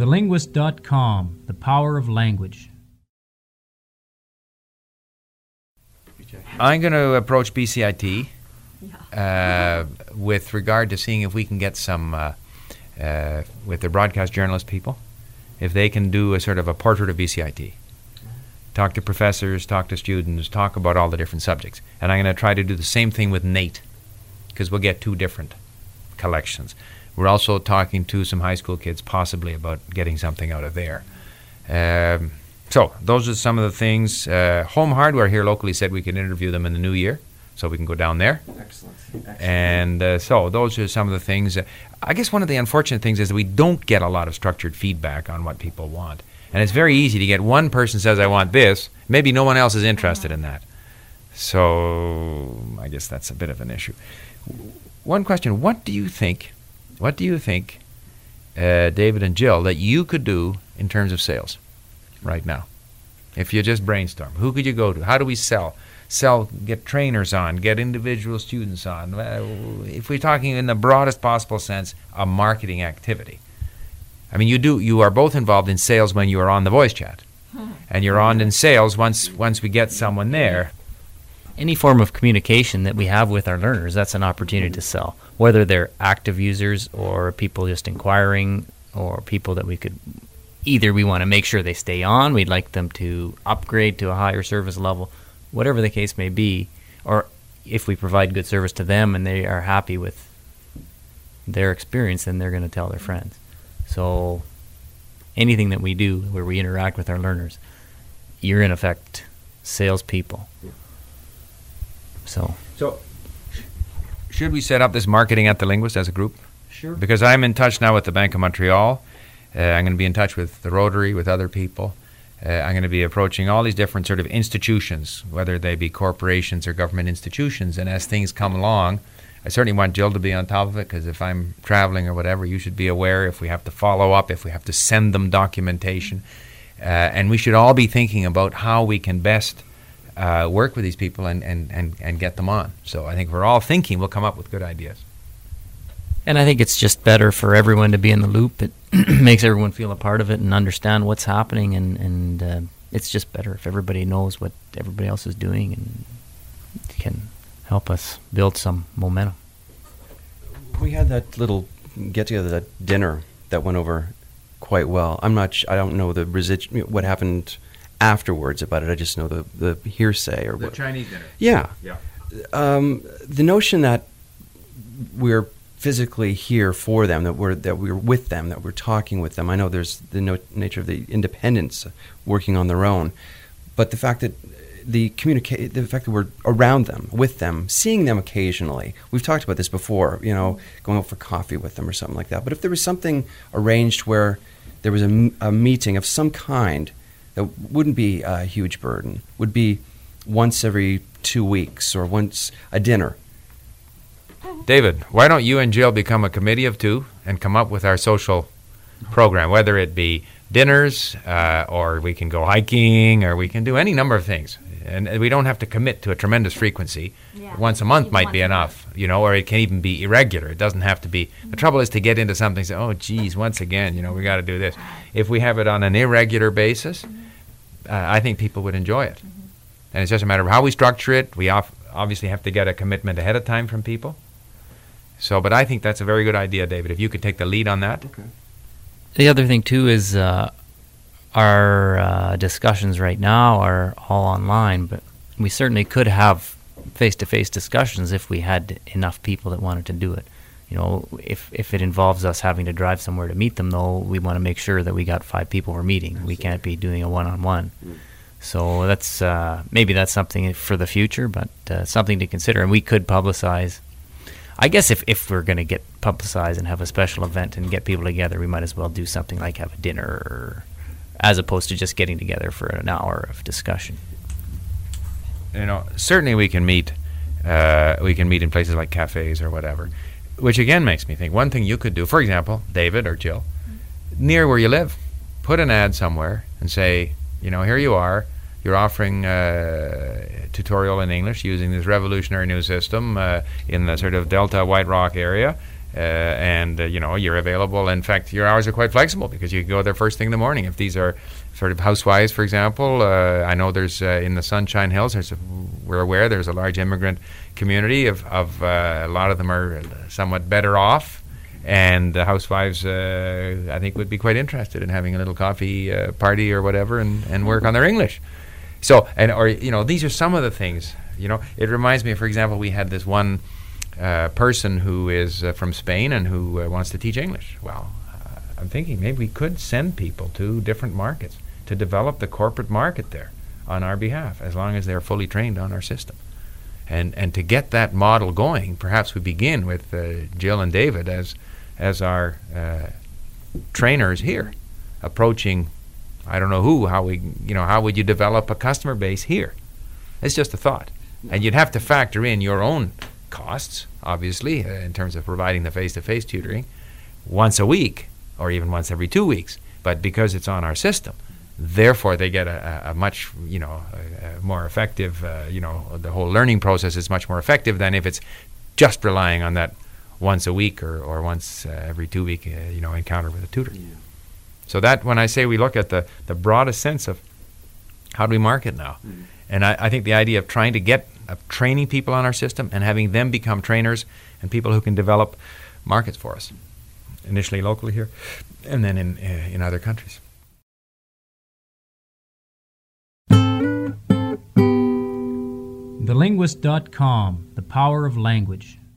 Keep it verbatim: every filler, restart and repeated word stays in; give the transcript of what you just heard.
the linguist dot com, the power of language. I'm going to approach B C I T uh, with regard to seeing if we can get some, uh, uh, with the broadcast journalist people, if they can do a sort of a portrait of B C I T. Talk to professors, talk to students, talk about all the different subjects. And I'm going to try to do the same thing with Nate, because we'll get two different collections. We're also talking to some high school kids possibly about getting something out of there. Um, so those are some of the things. Uh, Home Hardware here locally said we can interview them in the new year, so we can go down there. Excellent. Excellent. And uh, so those are some of the things. I guess one of the unfortunate things is that we don't get a lot of structured feedback on what people want. And it's very easy to get one person says, I want this. Maybe no one else is interested in that. So I guess that's a bit of an issue. One question, what do you think, what do you think, uh, David and Jill, that you could do in terms of sales right now? If you just brainstorm, who could you go to? How do we sell? Sell, get trainers on, get individual students on. If we're talking in the broadest possible sense, a marketing activity. I mean, you do. You are both involved in sales when you are on the voice chat, and you're on in sales once once we get someone there. Any form of communication that we have with our learners, that's an opportunity to sell, whether they're active users or people just inquiring or people that we could either we want to make sure they stay on, we'd like them to upgrade to a higher service level, whatever the case may be, or if we provide good service to them and they are happy with their experience, then they're going to tell their friends. So anything that we do where we interact with our learners, you're in effect salespeople. So so sh- should we set up this marketing at The Linguist as a group? Sure. Because I'm in touch now with the Bank of Montreal. Uh, I'm going to be in touch with the Rotary, with other people. Uh, I'm going to be approaching all these different sort of institutions, whether they be corporations or government institutions. And as things come along, I certainly want Jill to be on top of it, because if I'm traveling or whatever, you should be aware if we have to follow up, if we have to send them documentation. Uh, and we should all be thinking about how we can best uh, work with these people and, and, and, and get them on. So I think if we're all thinking, we'll come up with good ideas. And I think it's just better for everyone to be in the loop. It makes everyone feel a part of it and understand what's happening. And, and uh, it's just better if everybody knows what everybody else is doing and can help us build some momentum. We had that little get-together, that dinner that went over quite well. I'm not. Sh- I don't know the resi- what happened afterwards about it. I just know the, the hearsay or the what. Chinese dinner. Yeah, yeah. Um, the notion that we're physically here for them, that we're that we're with them, that we're talking with them. I know there's the no- nature of the independence, working on their own, but the fact that. The communicate, the fact that we're around them, with them, seeing them occasionally. We've talked about this before, you know, going out for coffee with them or something like that. But if there was something arranged where there was a, a meeting of some kind, that wouldn't be a huge burden, would be once every two weeks or once a dinner. David, why don't you and Jill become a committee of two and come up with our social program, whether it be dinners uh, or we can go hiking or we can do any number of things. And we don't have to commit to a tremendous frequency. Yeah. Once a month even might be enough, you know, or it can even be irregular. It doesn't have to be. The trouble is to get into something and say, oh, geez, once again, you know, we got to do this. If we have it on an irregular basis, uh, I think people would enjoy it. Mm-hmm. And it's just a matter of how we structure it. We off- obviously have to get a commitment ahead of time from people. So, but I think that's a very good idea, David, if you could take the lead on that. Okay. The other thing, too, is... Uh, Our uh, discussions right now are all online, but we certainly could have face-to-face discussions if we had enough people that wanted to do it. You know, if if it involves us having to drive somewhere to meet them, though, we want to make sure that we got five people we're meeting. We can't be doing a one-on-one. So that's uh, maybe that's something for the future, but uh, something to consider. And we could publicize. I guess if, if we're going to get publicized and have a special event and get people together, we might as well do something like have a dinner or... as opposed to just getting together for an hour of discussion. You know, certainly we can meet uh, we can meet in places like cafes or whatever, which again makes me think one thing you could do, for example, David or Jill, near where you live, put an ad somewhere and say, you know, here you are, you're offering a tutorial in English using this revolutionary new system uh, in the sort of Delta White Rock area. Uh, and, uh, you know, you're available. In fact, your hours are quite flexible because you can go there first thing in the morning. If these are sort of housewives, for example, uh, I know there's uh, in the Sunshine Hills, there's a, we're aware there's a large immigrant community of, of uh, a lot of them are somewhat better off. And the housewives, uh, I think, would be quite interested in having a little coffee uh, party or whatever and, and work on their English. So, and or, you know, these are some of the things, you know. It reminds me, for example, we had this one Uh, person who is uh, from Spain and who uh, wants to teach English. Well, uh, I'm thinking maybe we could send people to different markets to develop the corporate market there on our behalf, as long as they're fully trained on our system. And and to get that model going, perhaps we begin with uh, Jill and David as as our uh, trainers here, approaching I don't know who, how we you know how would you develop a customer base here? It's just a thought, and you'd have to factor in your own costs, obviously, uh, in terms of providing the face-to-face tutoring once a week or even once every two weeks. But because it's on our system, therefore they get a, a much, you know, a, a more effective, uh, you know, the whole learning process is much more effective than if it's just relying on that once a week or, or once uh, every two week, uh, you know, encounter with a tutor. Yeah. So that, when I say we look at the, the broadest sense of how do we market now? Mm-hmm. And I, I think the idea of trying to get of training people on our system and having them become trainers and people who can develop markets for us, initially locally here and then in, uh, in other countries. the linguist dot com, the power of language.